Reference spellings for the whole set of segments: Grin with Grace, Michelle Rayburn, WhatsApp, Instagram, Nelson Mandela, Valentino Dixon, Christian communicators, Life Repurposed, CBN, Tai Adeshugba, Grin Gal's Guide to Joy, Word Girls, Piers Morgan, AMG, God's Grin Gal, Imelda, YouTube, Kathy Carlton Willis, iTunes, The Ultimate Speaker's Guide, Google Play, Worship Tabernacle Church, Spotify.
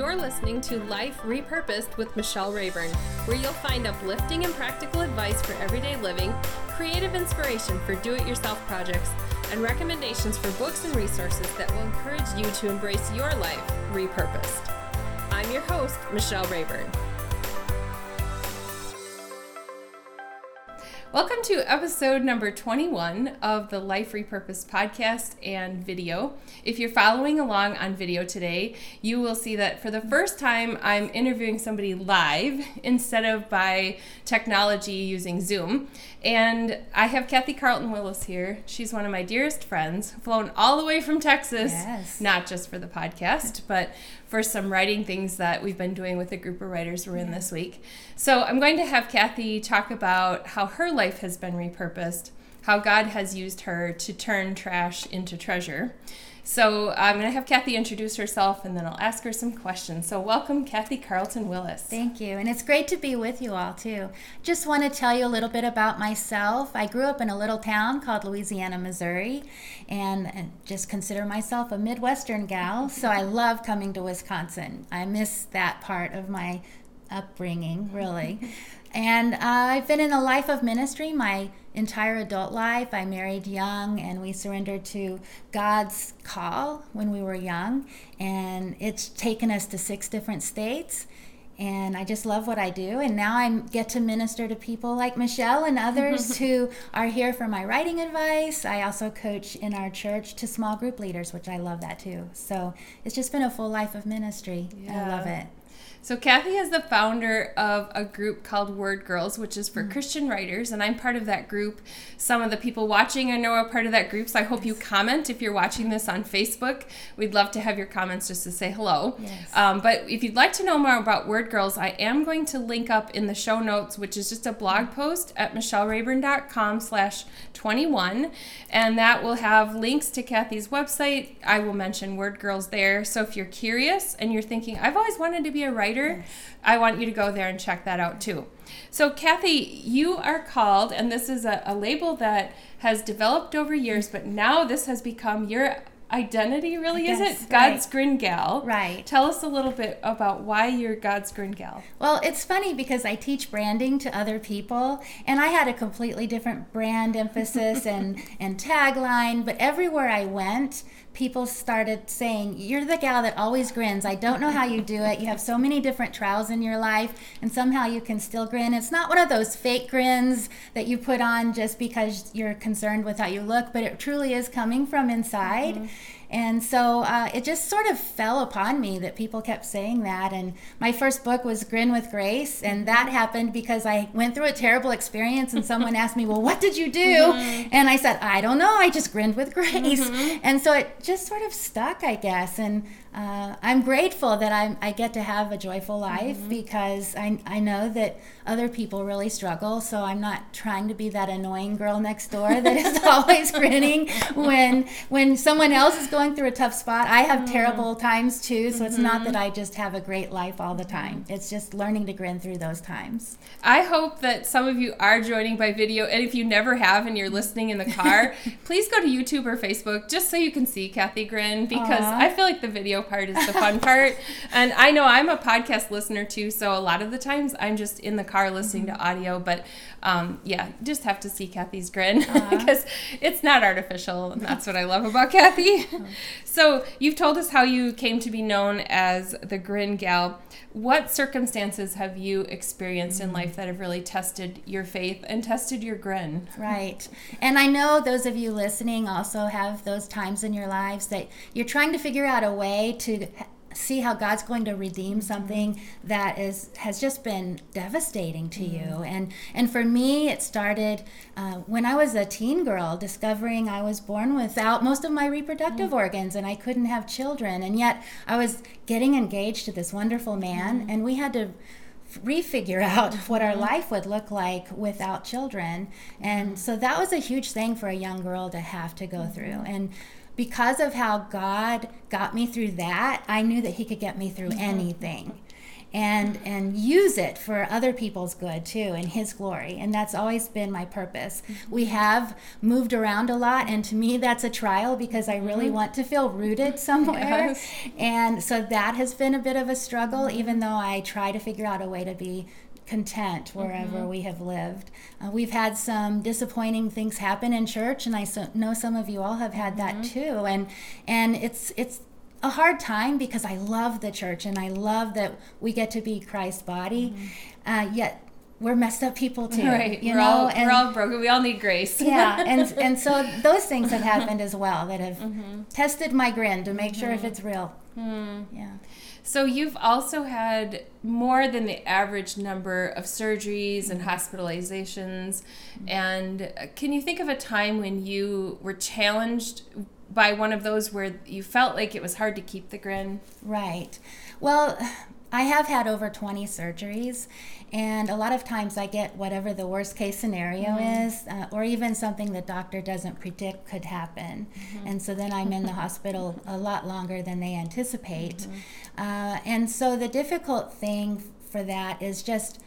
You're listening to Life Repurposed with Michelle Rayburn, where you'll find uplifting and practical advice for everyday living, creative inspiration for do-it-yourself projects, and recommendations for books and resources that will encourage you to embrace your life repurposed. I'm your host, Michelle Rayburn. Welcome to episode number 21 of the Life Repurposed podcast and video. If you're following along on video today, you will see that for the first time, I'm interviewing somebody live instead of by technology using Zoom. And I have Kathy Carlton Willis here. She's one of my dearest friends, flown all the way from Texas, yes. Not just for the podcast, but for some writing things that we've been doing with a group of writers we're in this week. So I'm going to have Kathy talk about how her life has been repurposed, how God has used her to turn trash into treasure. So I'm going to have Kathy introduce herself, and then I'll ask her some questions. So welcome, Kathy Carlton Willis. Thank you, and it's great to be with you all, too. Just want to tell you a little bit about myself. I grew up in a little town called Louisiana, Missouri, and just consider myself a Midwestern gal, so I love coming to Wisconsin. I miss that part of my upbringing, really. And I've been in a life of ministry my entire adult life. I married young, and we surrendered to God's call when we were young. And it's taken us to 6 different states. And I just love what I do. And now I get to minister to people like Michelle and others who are here for my writing advice. I also coach in our church to small group leaders, which I love that too. So it's just been a full life of ministry. Yeah. I love it. So Kathy is the founder of a group called Word Girls, which is for Christian writers, and I'm part of that group. Some of the people watching I know are part of that group, so I hope you comment if you're watching this on Facebook. We'd love to have your comments just to say hello. Yes. But if you'd like to know more about Word Girls, I am going to link up in the show notes, which is just a blog post at michellerayburn.com/21, and that will have links to Kathy's website. I will mention Word Girls there, so if you're curious and you're thinking, I've always wanted to be a writer, I want you to go there and check that out too. So Kathy, you are called, and this is a label that has developed over years, but now this has become your identity, really, yes, is it? God's Grin Gal. Right. Tell us a little bit about why you're God's Grin Gal. Well, it's funny because I teach branding to other people, and I had a completely different brand emphasis and tagline, but everywhere I went, people started saying, you're the gal that always grins. I don't know how you do it. You have so many different trials in your life, and somehow you can still grin. It's not one of those fake grins that you put on just because you're concerned with how you look, but it truly is coming from inside. Mm-hmm. And so it just sort of fell upon me that people kept saying that. And my first book was Grin with Grace. And that happened because I went through a terrible experience and someone asked me, well, what did you do? Mm-hmm. And I said, I don't know. I just grinned with grace. Mm-hmm. And so it just sort of stuck, I guess. And I'm grateful that I get to have a joyful life, mm-hmm. because I know that other people really struggle. So I'm not trying to be that annoying girl next door that is always grinning when someone else is going through a tough spot. I have terrible times too, so it's not that I just have a great life all the time. It's just learning to grin through those times. I hope that some of you are joining by video, and if you never have and you're listening in the car, please go to YouTube or Facebook just so you can see Kathy grin, because aww. I feel like the video part is the fun part. And I know I'm a podcast listener too, so a lot of the times I'm just in the car listening to audio, but just have to see Kathy's grin because it's not artificial, and that's what I love about Kathy. So you've told us how you came to be known as the Grin Gal. What circumstances have you experienced in life that have really tested your faith and tested your grin? Right. And I know those of you listening also have those times in your lives that you're trying to figure out a way to see how God's going to redeem something that has just been devastating to you. And for me, it started when I was a teen girl, discovering I was born without most of my reproductive organs, and I couldn't have children. And yet I was getting engaged to this wonderful man, and we had to refigure out what our life would look like without children. And so that was a huge thing for a young girl to have to go through. And because of how God got me through that, I knew that he could get me through anything. and use it for other people's good too, in His glory. And that's always been my purpose. Mm-hmm. We have moved around a lot, and to me that's a trial, because I really mm-hmm. want to feel rooted somewhere. Yes. And so that has been a bit of a struggle, mm-hmm. even though I try to figure out a way to be content wherever mm-hmm. we have lived. We've had some disappointing things happen in church, and I know some of you all have had mm-hmm. that too. And it's a hard time, because I love the church and I love that we get to be Christ's body, mm-hmm. Yet we're messed up people too, right? We're all broken. We all need grace. Yeah, and so those things have happened as well that have mm-hmm. tested my grin to make mm-hmm. sure if it's real. Mm. Yeah. So you've also had more than the average number of surgeries and hospitalizations. Mm-hmm. And can you think of a time when you were challenged by one of those where you felt like it was hard to keep the grin? Right. Well, I have had over 20 surgeries, and a lot of times I get whatever the worst case scenario mm-hmm. is, or even something the doctor doesn't predict could happen. Mm-hmm. And so then I'm in the hospital a lot longer than they anticipate. Mm-hmm. And so the difficult thing for that is just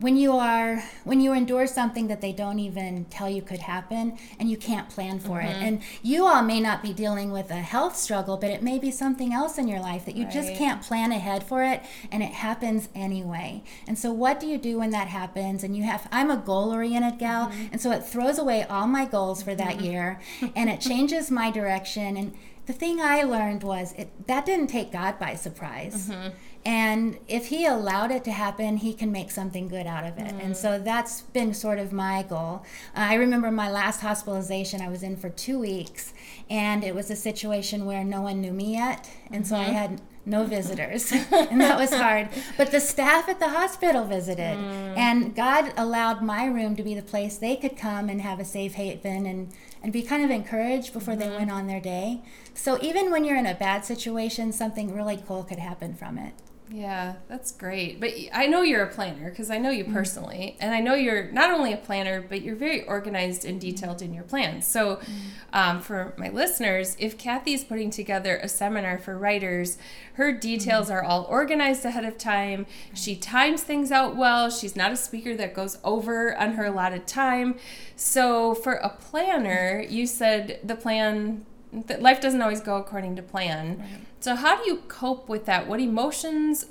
when you endure something that they don't even tell you could happen, and you can't plan for mm-hmm. it. And you all may not be dealing with a health struggle, but it may be something else in your life that you right. just can't plan ahead for it, and it happens anyway. And so what do you do when that happens? And I'm a goal-oriented gal, mm-hmm. and so it throws away all my goals for that mm-hmm. year, and it changes my direction. And the thing I learned was that didn't take God by surprise. Mm-hmm. And if He allowed it to happen, He can make something good out of it. Mm-hmm. And so that's been sort of my goal. I remember my last hospitalization, I was in for 2 weeks, and it was a situation where no one knew me yet. And mm-hmm. so I had no visitors, and that was hard. But the staff at the hospital visited, and God allowed my room to be the place they could come and have a safe haven and be kind of encouraged before mm-hmm. they went on their day. So even when you're in a bad situation, something really cool could happen from it. Yeah, that's great. But I know you're a planner, because I know you personally. Mm-hmm. And I know you're not only a planner, but you're very organized and detailed in your plans. So mm-hmm. For my listeners, if Kathy's putting together a seminar for writers, her details mm-hmm. are all organized ahead of time. Mm-hmm. She times things out well. She's not a speaker that goes over on her allotted time. So for a planner, you said that life doesn't always go according to plan. Right. So how do you cope with that? What emotions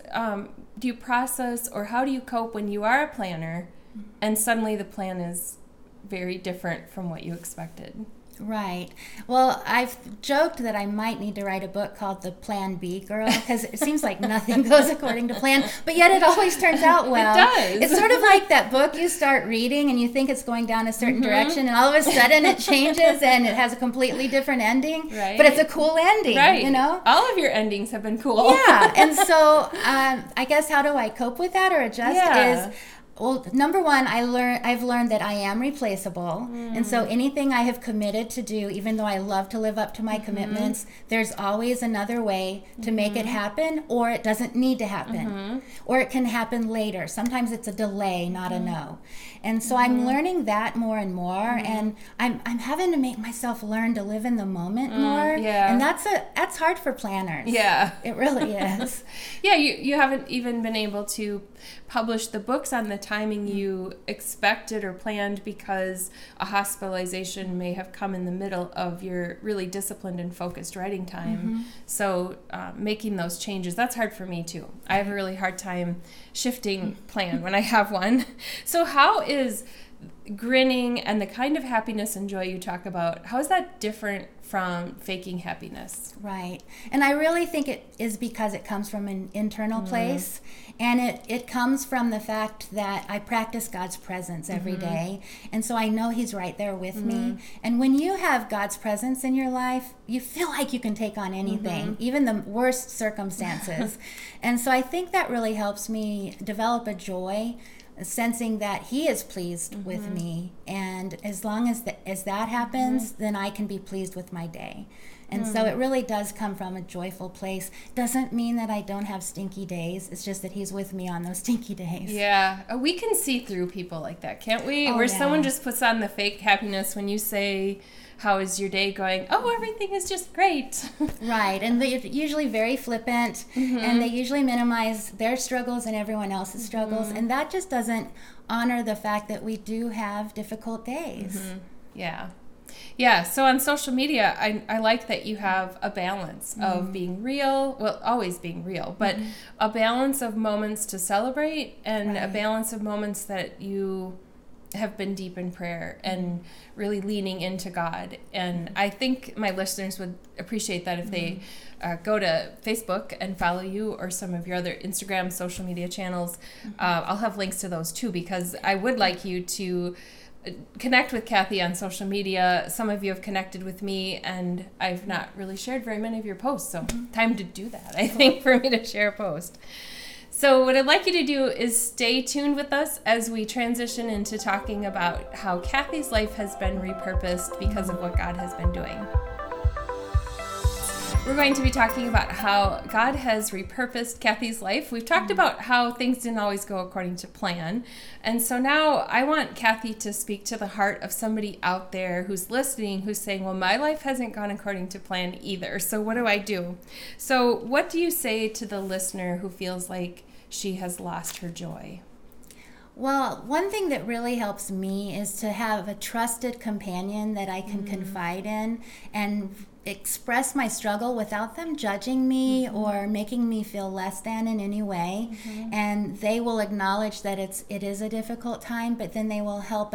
do you process, or how do you cope when you are a planner and suddenly the plan is very different from what you expected? Right. Well, I've joked that I might need to write a book called The Plan B Girl, because it seems like nothing goes according to plan, but yet it always turns out well. It does. It's sort of like that book you start reading and you think it's going down a certain mm-hmm. direction, and all of a sudden it changes and it has a completely different ending, right. but it's a cool ending, right. you know? All of your endings have been cool. Yeah. And so I guess how do I cope with that or adjust yeah. is... Well, number one, I've learned that I am replaceable. Mm. And so anything I have committed to do, even though I love to live up to my mm-hmm. commitments, there's always another way to mm-hmm. make it happen, or it doesn't need to happen. Mm-hmm. Or it can happen later. Sometimes it's a delay, not mm-hmm. a no. And so mm-hmm. I'm learning that more and more, mm-hmm. and I'm having to make myself learn to live in the moment more. Yeah. And that's hard for planners. Yeah. It really is. Yeah, you haven't even been able to publish the books on the timing you expected or planned, because a hospitalization may have come in the middle of your really disciplined and focused writing time. Mm-hmm. So making those changes, that's hard for me too. I have a really hard time shifting plan when I have one. So how is grinning and the kind of happiness and joy you talk about, how is that different from faking happiness? Right. And I really think it is because it comes from an internal place, and it comes from the fact that I practice God's presence every mm-hmm. day, and so I know He's right there with mm-hmm. me. And when you have God's presence in your life, you feel like you can take on anything, mm-hmm. even the worst circumstances. And so I think that really helps me develop a joy, sensing that He is pleased mm-hmm. with me, and as long as that happens, mm-hmm. then I can be pleased with my day. And mm-hmm. so it really does come from a joyful place. Doesn't mean that I don't have stinky days. It's just that He's with me on those stinky days. Yeah, we can see through people like that, can't we? Oh, where yeah. someone just puts on the fake happiness when you say, how is your day going? Oh, everything is just great. Right. And they're usually very flippant, mm-hmm. and they usually minimize their struggles and everyone else's struggles. Mm-hmm. And that just doesn't honor the fact that we do have difficult days. Mm-hmm. Yeah. Yeah, so on social media, I like that you have a balance mm-hmm. of being real, well, always being real, but mm-hmm. a balance of moments to celebrate and right. a balance of moments that you have been deep in prayer and mm-hmm. really leaning into God. And I think my listeners would appreciate that if mm-hmm. they go to Facebook and follow you or some of your other Instagram social media channels. Mm-hmm. I'll have links to those too, because I would like you to connect with Kathy on social media. Some of you have connected with me, and I've not really shared very many of your posts, so time to do that, I think, for me to share a post. So what I'd like you to do is stay tuned with us as we transition into talking about how Kathy's life has been repurposed because of what God has been doing. We're going to be talking about how God has repurposed Kathy's life. We've talked about how things didn't always go according to plan. And so now I want Kathy to speak to the heart of somebody out there who's listening, who's saying, well, my life hasn't gone according to plan either. So what do I do? So what do you say to the listener who feels like she has lost her joy? Well, one thing that really helps me is to have a trusted companion that I can confide in and express my struggle without them judging me mm-hmm. or making me feel less than in any way. Mm-hmm. And they will acknowledge that it is a difficult time, but then they will help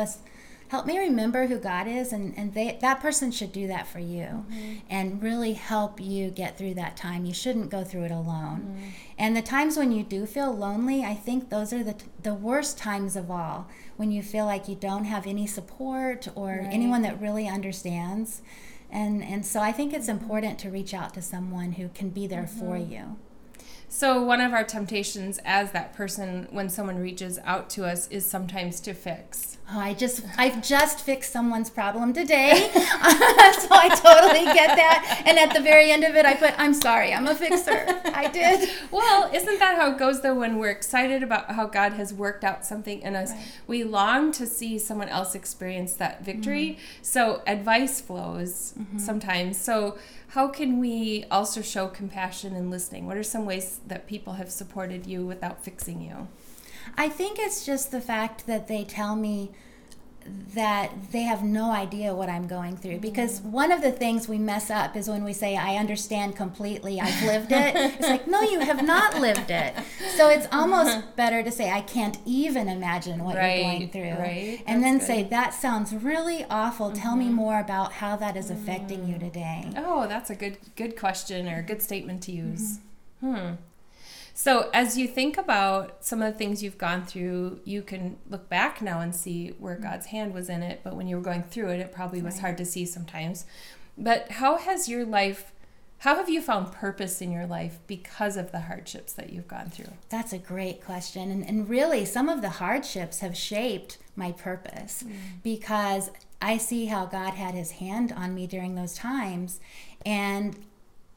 me remember who God is, and that person should do that for you mm-hmm. and really help you get through that time. You shouldn't go through it alone. Mm-hmm. And the times when you do feel lonely, I think those are the worst times of all, when you feel like you don't have any support or right. anyone that really understands. And so I think it's important to reach out to someone who can be there mm-hmm. for you. So one of our temptations as that person when someone reaches out to us is sometimes to fix. Oh, I've just fixed someone's problem today. So I totally get that. And at the very end of it, I put, I'm sorry, I'm a fixer. I did. Well, isn't that how it goes, though, when we're excited about how God has worked out something in us? Right. We long to see someone else experience that victory. Mm-hmm. So advice flows mm-hmm. sometimes. So how can we also show compassion and listening? What are some ways that people have supported you without fixing you? I think it's just the fact that they tell me that they have no idea what I'm going through, because one of the things we mess up is when we say, I understand completely, I've lived it. It's like, no, you have not lived it. So it's almost better to say, I can't even imagine what right, you're going through. Right. And that's then say, that sounds really awful. Mm-hmm. Tell me more about how that is affecting you today. Oh, that's a good question or a good statement to use. Mm-hmm. So as you think about some of the things you've gone through, you can look back now and see where God's hand was in it. But when you were going through it, it probably was hard to see sometimes. But how have you found purpose in your life because of the hardships that you've gone through? That's a great question. And really, some of the hardships have shaped my purpose because I see how God had his hand on me during those times. And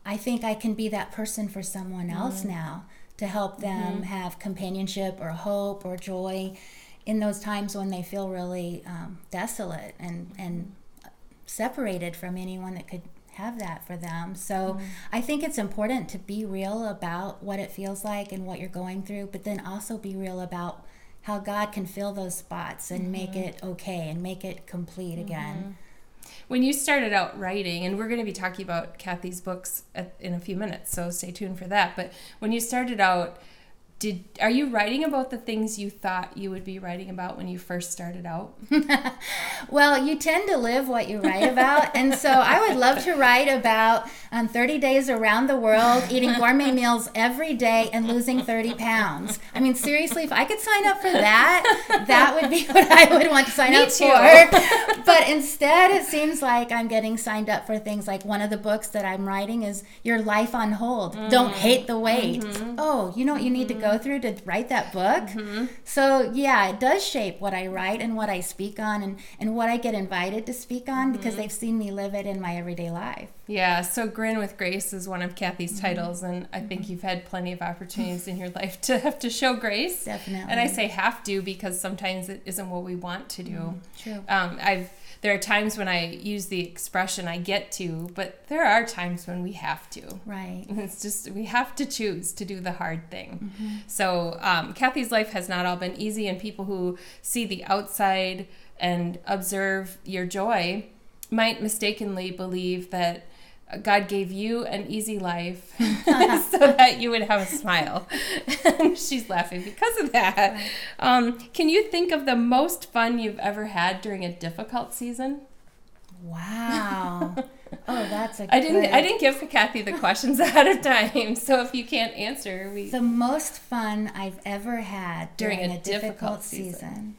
I think I can be that person for someone else now, to help them have companionship or hope or joy in those times when they feel really desolate and separated from anyone that could have that for them. So I think it's important to be real about what it feels like and what you're going through, but then also be real about how God can fill those spots and make it okay and make it complete again. When you started out writing, and we're going to be talking about Kathy's books in a few minutes, so stay tuned for that. But when you started out, are you writing about the things you thought you would be writing about when you first started out? Well, you tend to live what you write about. And so I would love to write about 30 days around the world, eating gourmet meals every day and losing 30 pounds. I mean, seriously, if I could sign up for that, that would be what I would want to sign up for. But instead, it seems like I'm getting signed up for things like one of the books that I'm writing is Your Life on Hold. Don't hate the wait. Mm-hmm. Oh, you know what you need to go through to write that book. Mm-hmm. So yeah, it does shape what I write and what I speak on and what I get invited to speak on because they've seen me live it in my everyday life. Yeah, so Grin with Grace is one of Kathy's titles, and I think you've had plenty of opportunities in your life to have to show grace. Definitely. And I say have to because sometimes it isn't what we want to do. True. I've there are times when I use the expression I get to, but there are times when we have to. Right. It's just, we have to choose to do the hard thing. Mm-hmm. So Kathy's life has not all been easy, and people who see the outside and observe your joy might mistakenly believe that God gave you an easy life so that you would have a smile. And she's laughing because of that. Right. Can you think of the most fun you've ever had during a difficult season? Wow. Oh, that's a I didn't give Kathy the questions ahead of time, so if you can't answer, we... The most fun I've ever had during a difficult season.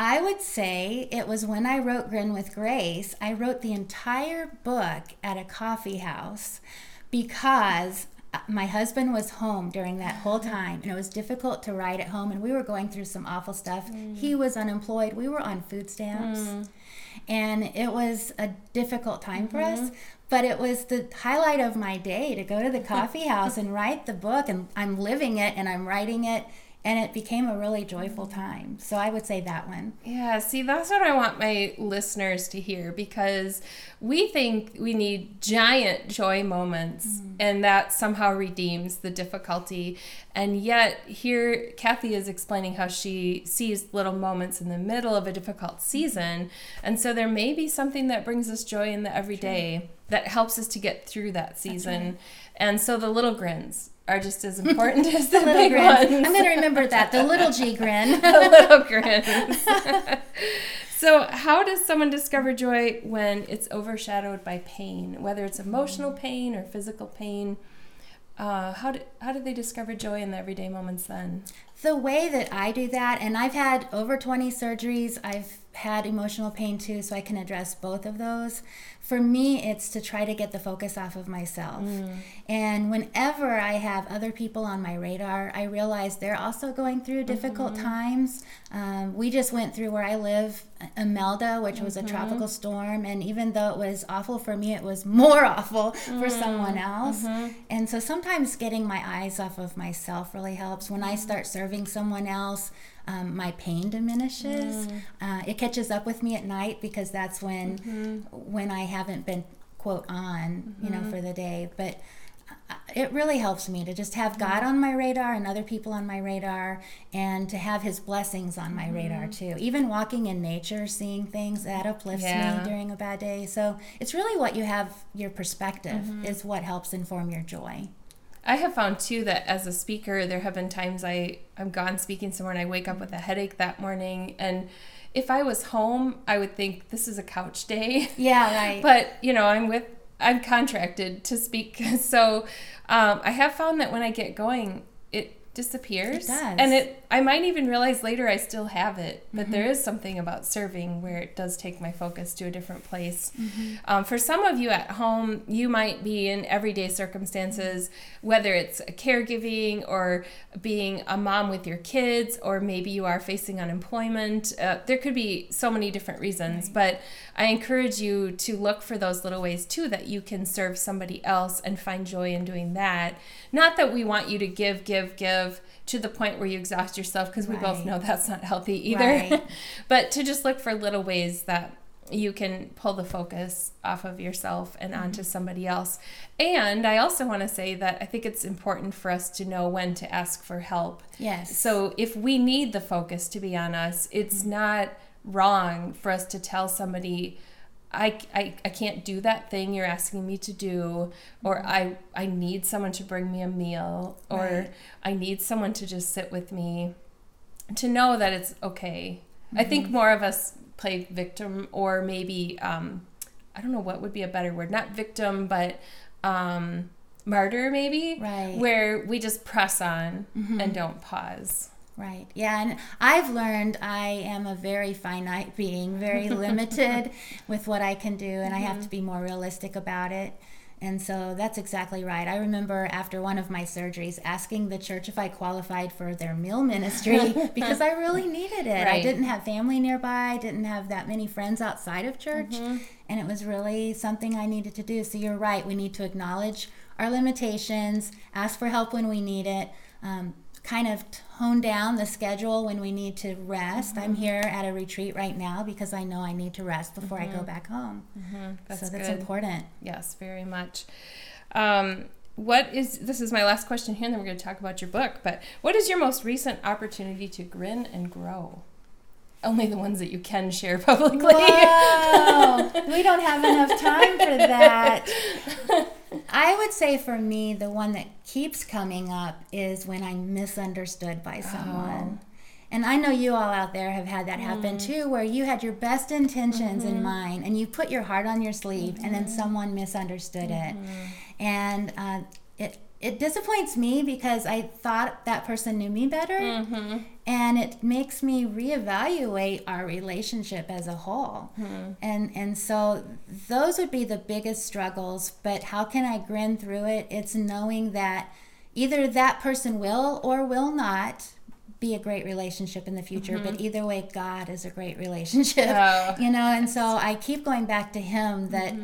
I would say it was when I wrote Grin with Grace. I wrote the entire book at a coffee house because my husband was home during that whole time, and it was difficult to write at home, and we were going through some awful stuff. Mm. He was unemployed. We were on food stamps, and it was a difficult time for us. But it was the highlight of my day to go to the coffee house and write the book, and I'm living it, and I'm writing it. And it became a really joyful time. So I would say that one. Yeah, see, that's what I want my listeners to hear, because we think we need giant joy moments, and that somehow redeems the difficulty. And yet here Kathy is explaining how she sees little moments in the middle of a difficult season. And so there may be something that brings us joy in the everyday that helps us to get through that season. Right. And so the little grins are just as important as the big ones. I'm going to remember that, the little G grin. The little grins. So how does someone discover joy when it's overshadowed by pain, whether it's emotional pain or physical pain? How do they discover joy in the everyday moments then? The way that I do that, and I've had over 20 surgeries, I've had emotional pain too, so I can address both of those. For me, it's to try to get the focus off of myself. And whenever I have other people on my radar, I realize they're also going through difficult times. We just went through where I live, Imelda, which was a tropical storm. And even though it was awful for me, it was more awful for someone else. And so sometimes getting my eyes off of myself really helps. When I start serving someone else, my pain diminishes. It catches up with me at night, because that's when I haven't been, quote, on, you know, for the day. But it really helps me to just have God on my radar and other people on my radar, and to have his blessings on my radar too. Even walking in nature, seeing things that uplifts me during a bad day. So it's really what you have, your perspective is what helps inform your joy. I have found too that as a speaker, there have been times I'm gone speaking somewhere and I wake up with a headache that morning, and if I was home, I would think this is a couch day. Yeah, right. But you know, I'm contracted to speak, so I have found that when I get going, it disappears. It does. And I might even realize later I still have it, but there is something about serving where it does take my focus to a different place. For some of you at home, you might be in everyday circumstances, whether it's caregiving or being a mom with your kids, or maybe you are facing unemployment. There could be so many different reasons, but I encourage you to look for those little ways too that you can serve somebody else and find joy in doing that. Not that we want you to give to the point where you exhaust yourself, because we both know that's not healthy either. But to just look for little ways that you can pull the focus off of yourself and onto somebody else. And I also want to say that I think it's important for us to know when to ask for help. Yes. So if we need the focus to be on us, it's not wrong for us to tell somebody, I can't do that thing you're asking me to do, or I need someone to bring me a meal, or I need someone to just sit with me, to know that it's okay. I think more of us play victim, or maybe, I don't know what would be a better word, not victim, but martyr maybe, where we just press on and don't pause. Right. Yeah. And I've learned I am a very finite being, very limited with what I can do, and I have to be more realistic about it. And so that's exactly right. I remember after one of my surgeries asking the church if I qualified for their meal ministry because I really needed it. Right. I didn't have family nearby. I didn't have that many friends outside of church. And it was really something I needed to do. So you're right. We need to acknowledge our limitations, ask for help when we need it, kind of hone down the schedule when we need to rest. Mm-hmm. I'm here at a retreat right now because I know I need to rest before mm-hmm. I go back home. Mm-hmm. That's good. Important. Yes, very much. This is my last question here, and then we're going to talk about your book, but what is your most recent opportunity to grin and grow? Only the ones that you can share publicly. Whoa, we don't have enough time for that. I would say for me, the one that keeps coming up is when I'm misunderstood by someone. Oh. And I know you all out there have had that happen too, where you had your best intentions in mind and you put your heart on your sleeve and then someone misunderstood it. And it disappoints me because I thought that person knew me better. Mm-hmm. And it makes me reevaluate our relationship as a whole. Mm-hmm. And so those would be the biggest struggles. But how can I grin through it? It's knowing that either that person will or will not be a great relationship in the future. Mm-hmm. But either way, God is a great relationship. Oh. And so I keep going back to Him that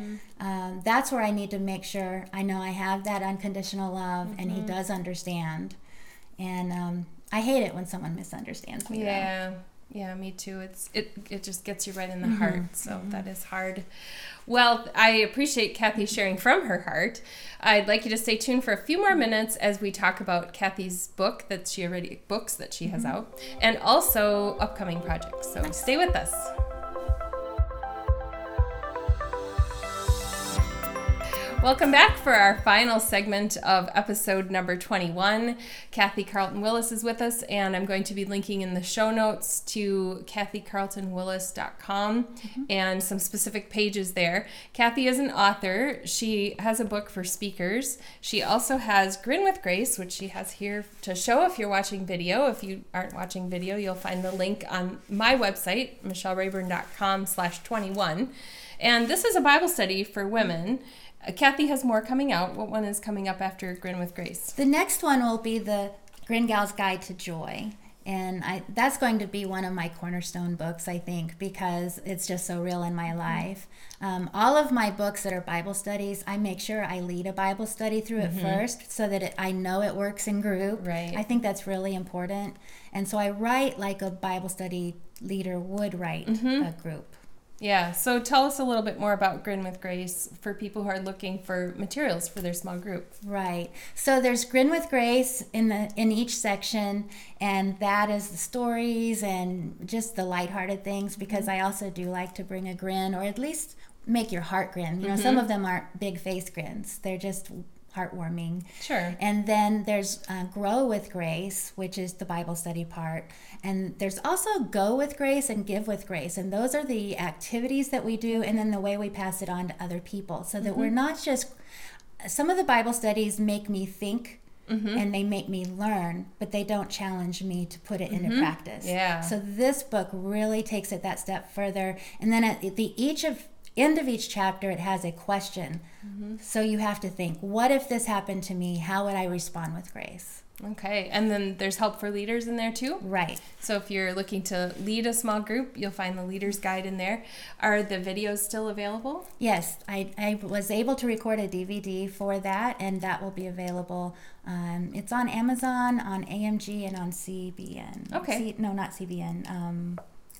that's where I need to make sure I know I have that unconditional love and He does understand. And I hate it when someone misunderstands me. Yeah, yeah, me too. It just gets you right in the heart, so that is hard. Well, I appreciate Kathy sharing from her heart. I'd like you to stay tuned for a few more minutes as we talk about Kathy's books that she has out, and also upcoming projects. So stay with us. Welcome back for our final segment of episode number 21. Kathy Carlton Willis is with us, and I'm going to be linking in the show notes to kathycarltonwillis.com and some specific pages there. Kathy is an author. She has a book for speakers. She also has Grin with Grace, which she has here to show if you're watching video. If you aren't watching video, you'll find the link on my website, michellerayburn.com/21. And this is a Bible study for women. Kathy has more coming out. What one is coming up after Grin with Grace? The next one will be the Grin Gal's Guide to Joy. And that's going to be one of my cornerstone books, I think, because it's just so real in my life. All of my books that are Bible studies, I make sure I lead a Bible study through it first so that I know it works in group. Right. I think that's really important. And so I write like a Bible study leader would write a group. Yeah, so tell us a little bit more about Grin with Grace for people who are looking for materials for their small group. Right. So there's Grin with Grace in each section, and that is the stories and just the lighthearted things, because I also do like to bring a grin, or at least make your heart grin. Some of them aren't big face grins. They're just heartwarming. Sure. And then there's Grow with Grace, which is the Bible study part. And there's also Go with Grace and Give with Grace. And those are the activities that we do, and then the way we pass it on to other people, so that we're not just... Some of the Bible studies make me think and they make me learn, but they don't challenge me to put it into practice. Yeah. So this book really takes it that step further. And then at the end of each chapter, it has a question. So you have to think, what if this happened to me? How would I respond with grace? Okay, and then there's help for leaders in there too? Right. So if you're looking to lead a small group, you'll find the leader's guide in there. Are the videos still available? Yes, I was able to record a DVD for that, and that will be available. It's on Amazon, on AMG, and on CBN. Okay. Not CBN,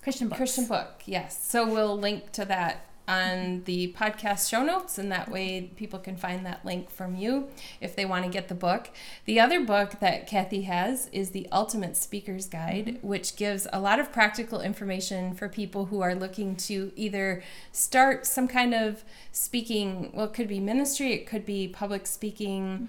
Christian Book. Christian Book, yes. So we'll link to that on the podcast show notes, and that way people can find that link from you if they want to get the book. The other book that Kathy has is The Ultimate Speaker's Guide, which gives a lot of practical information for people who are looking to either start some kind of speaking, well, it could be ministry, it could be public speaking,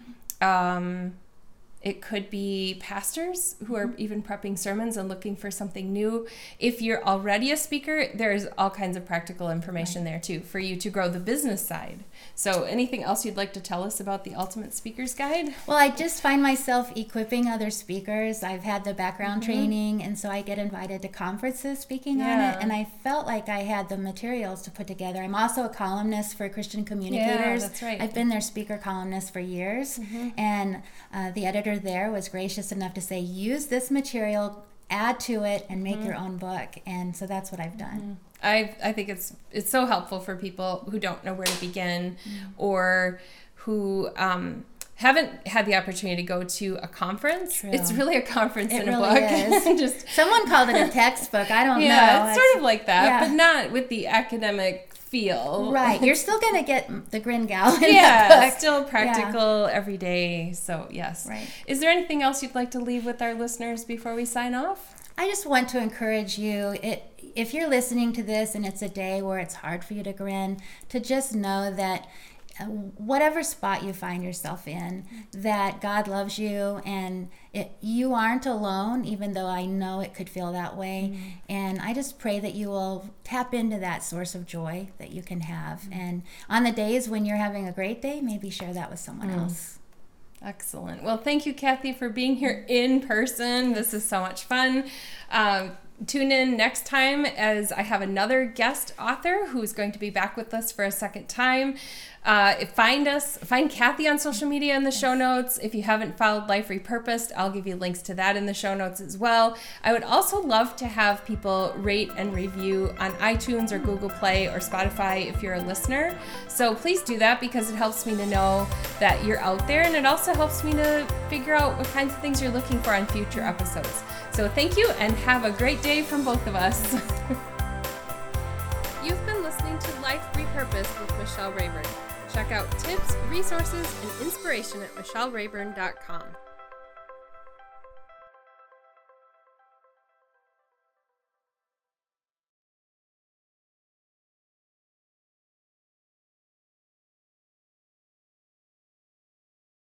it could be pastors who are even prepping sermons and looking for something new. If you're already a speaker, there's all kinds of practical information there too for you to grow the business side. So anything else you'd like to tell us about the Ultimate Speaker's Guide? Well, I just find myself equipping other speakers. I've had the background training, and so I get invited to conferences speaking on it, and I felt like I had the materials to put together. I'm also a columnist for Christian Communicators. Yeah, that's right. I've been their speaker columnist for years, and the editor there was gracious enough to say, use this material, add to it, and make your own book. And so that's what I've done. I think it's so helpful for people who don't know where to begin, or who haven't had the opportunity to go to a conference. True. It's really a conference in a book. Is. Just, someone called it a textbook. I don't know. Yeah, it's sort of like that, but not with the academic feel. Right. You're still going to get the Grin Gal in the book. Still practical every day. So, yes. Right. Is there anything else you'd like to leave with our listeners before we sign off? I just want to encourage you, if you're listening to this and it's a day where it's hard for you to grin, to just know that whatever spot you find yourself in, that God loves you and you aren't alone, even though I know it could feel that way. Mm-hmm. And I just pray that you will tap into that source of joy that you can have. Mm-hmm. And on the days when you're having a great day, maybe share that with someone else. Excellent. Well, thank you, Kathy, for being here in person. This is so much fun. Tune in next time as I have another guest author who's going to be back with us for a second time. Find Kathy on social media in the show notes. If you haven't followed Life Repurposed, I'll give you links to that in the show notes as well. I would also love to have people rate and review on iTunes or Google Play or Spotify if you're a listener. So please do that because it helps me to know that you're out there, and it also helps me to figure out what kinds of things you're looking for on future episodes. So thank you, and have a great day from both of us. You've been listening to Life Repurposed with Michelle Rayburn. Check out tips, resources, and inspiration at michellerayburn.com.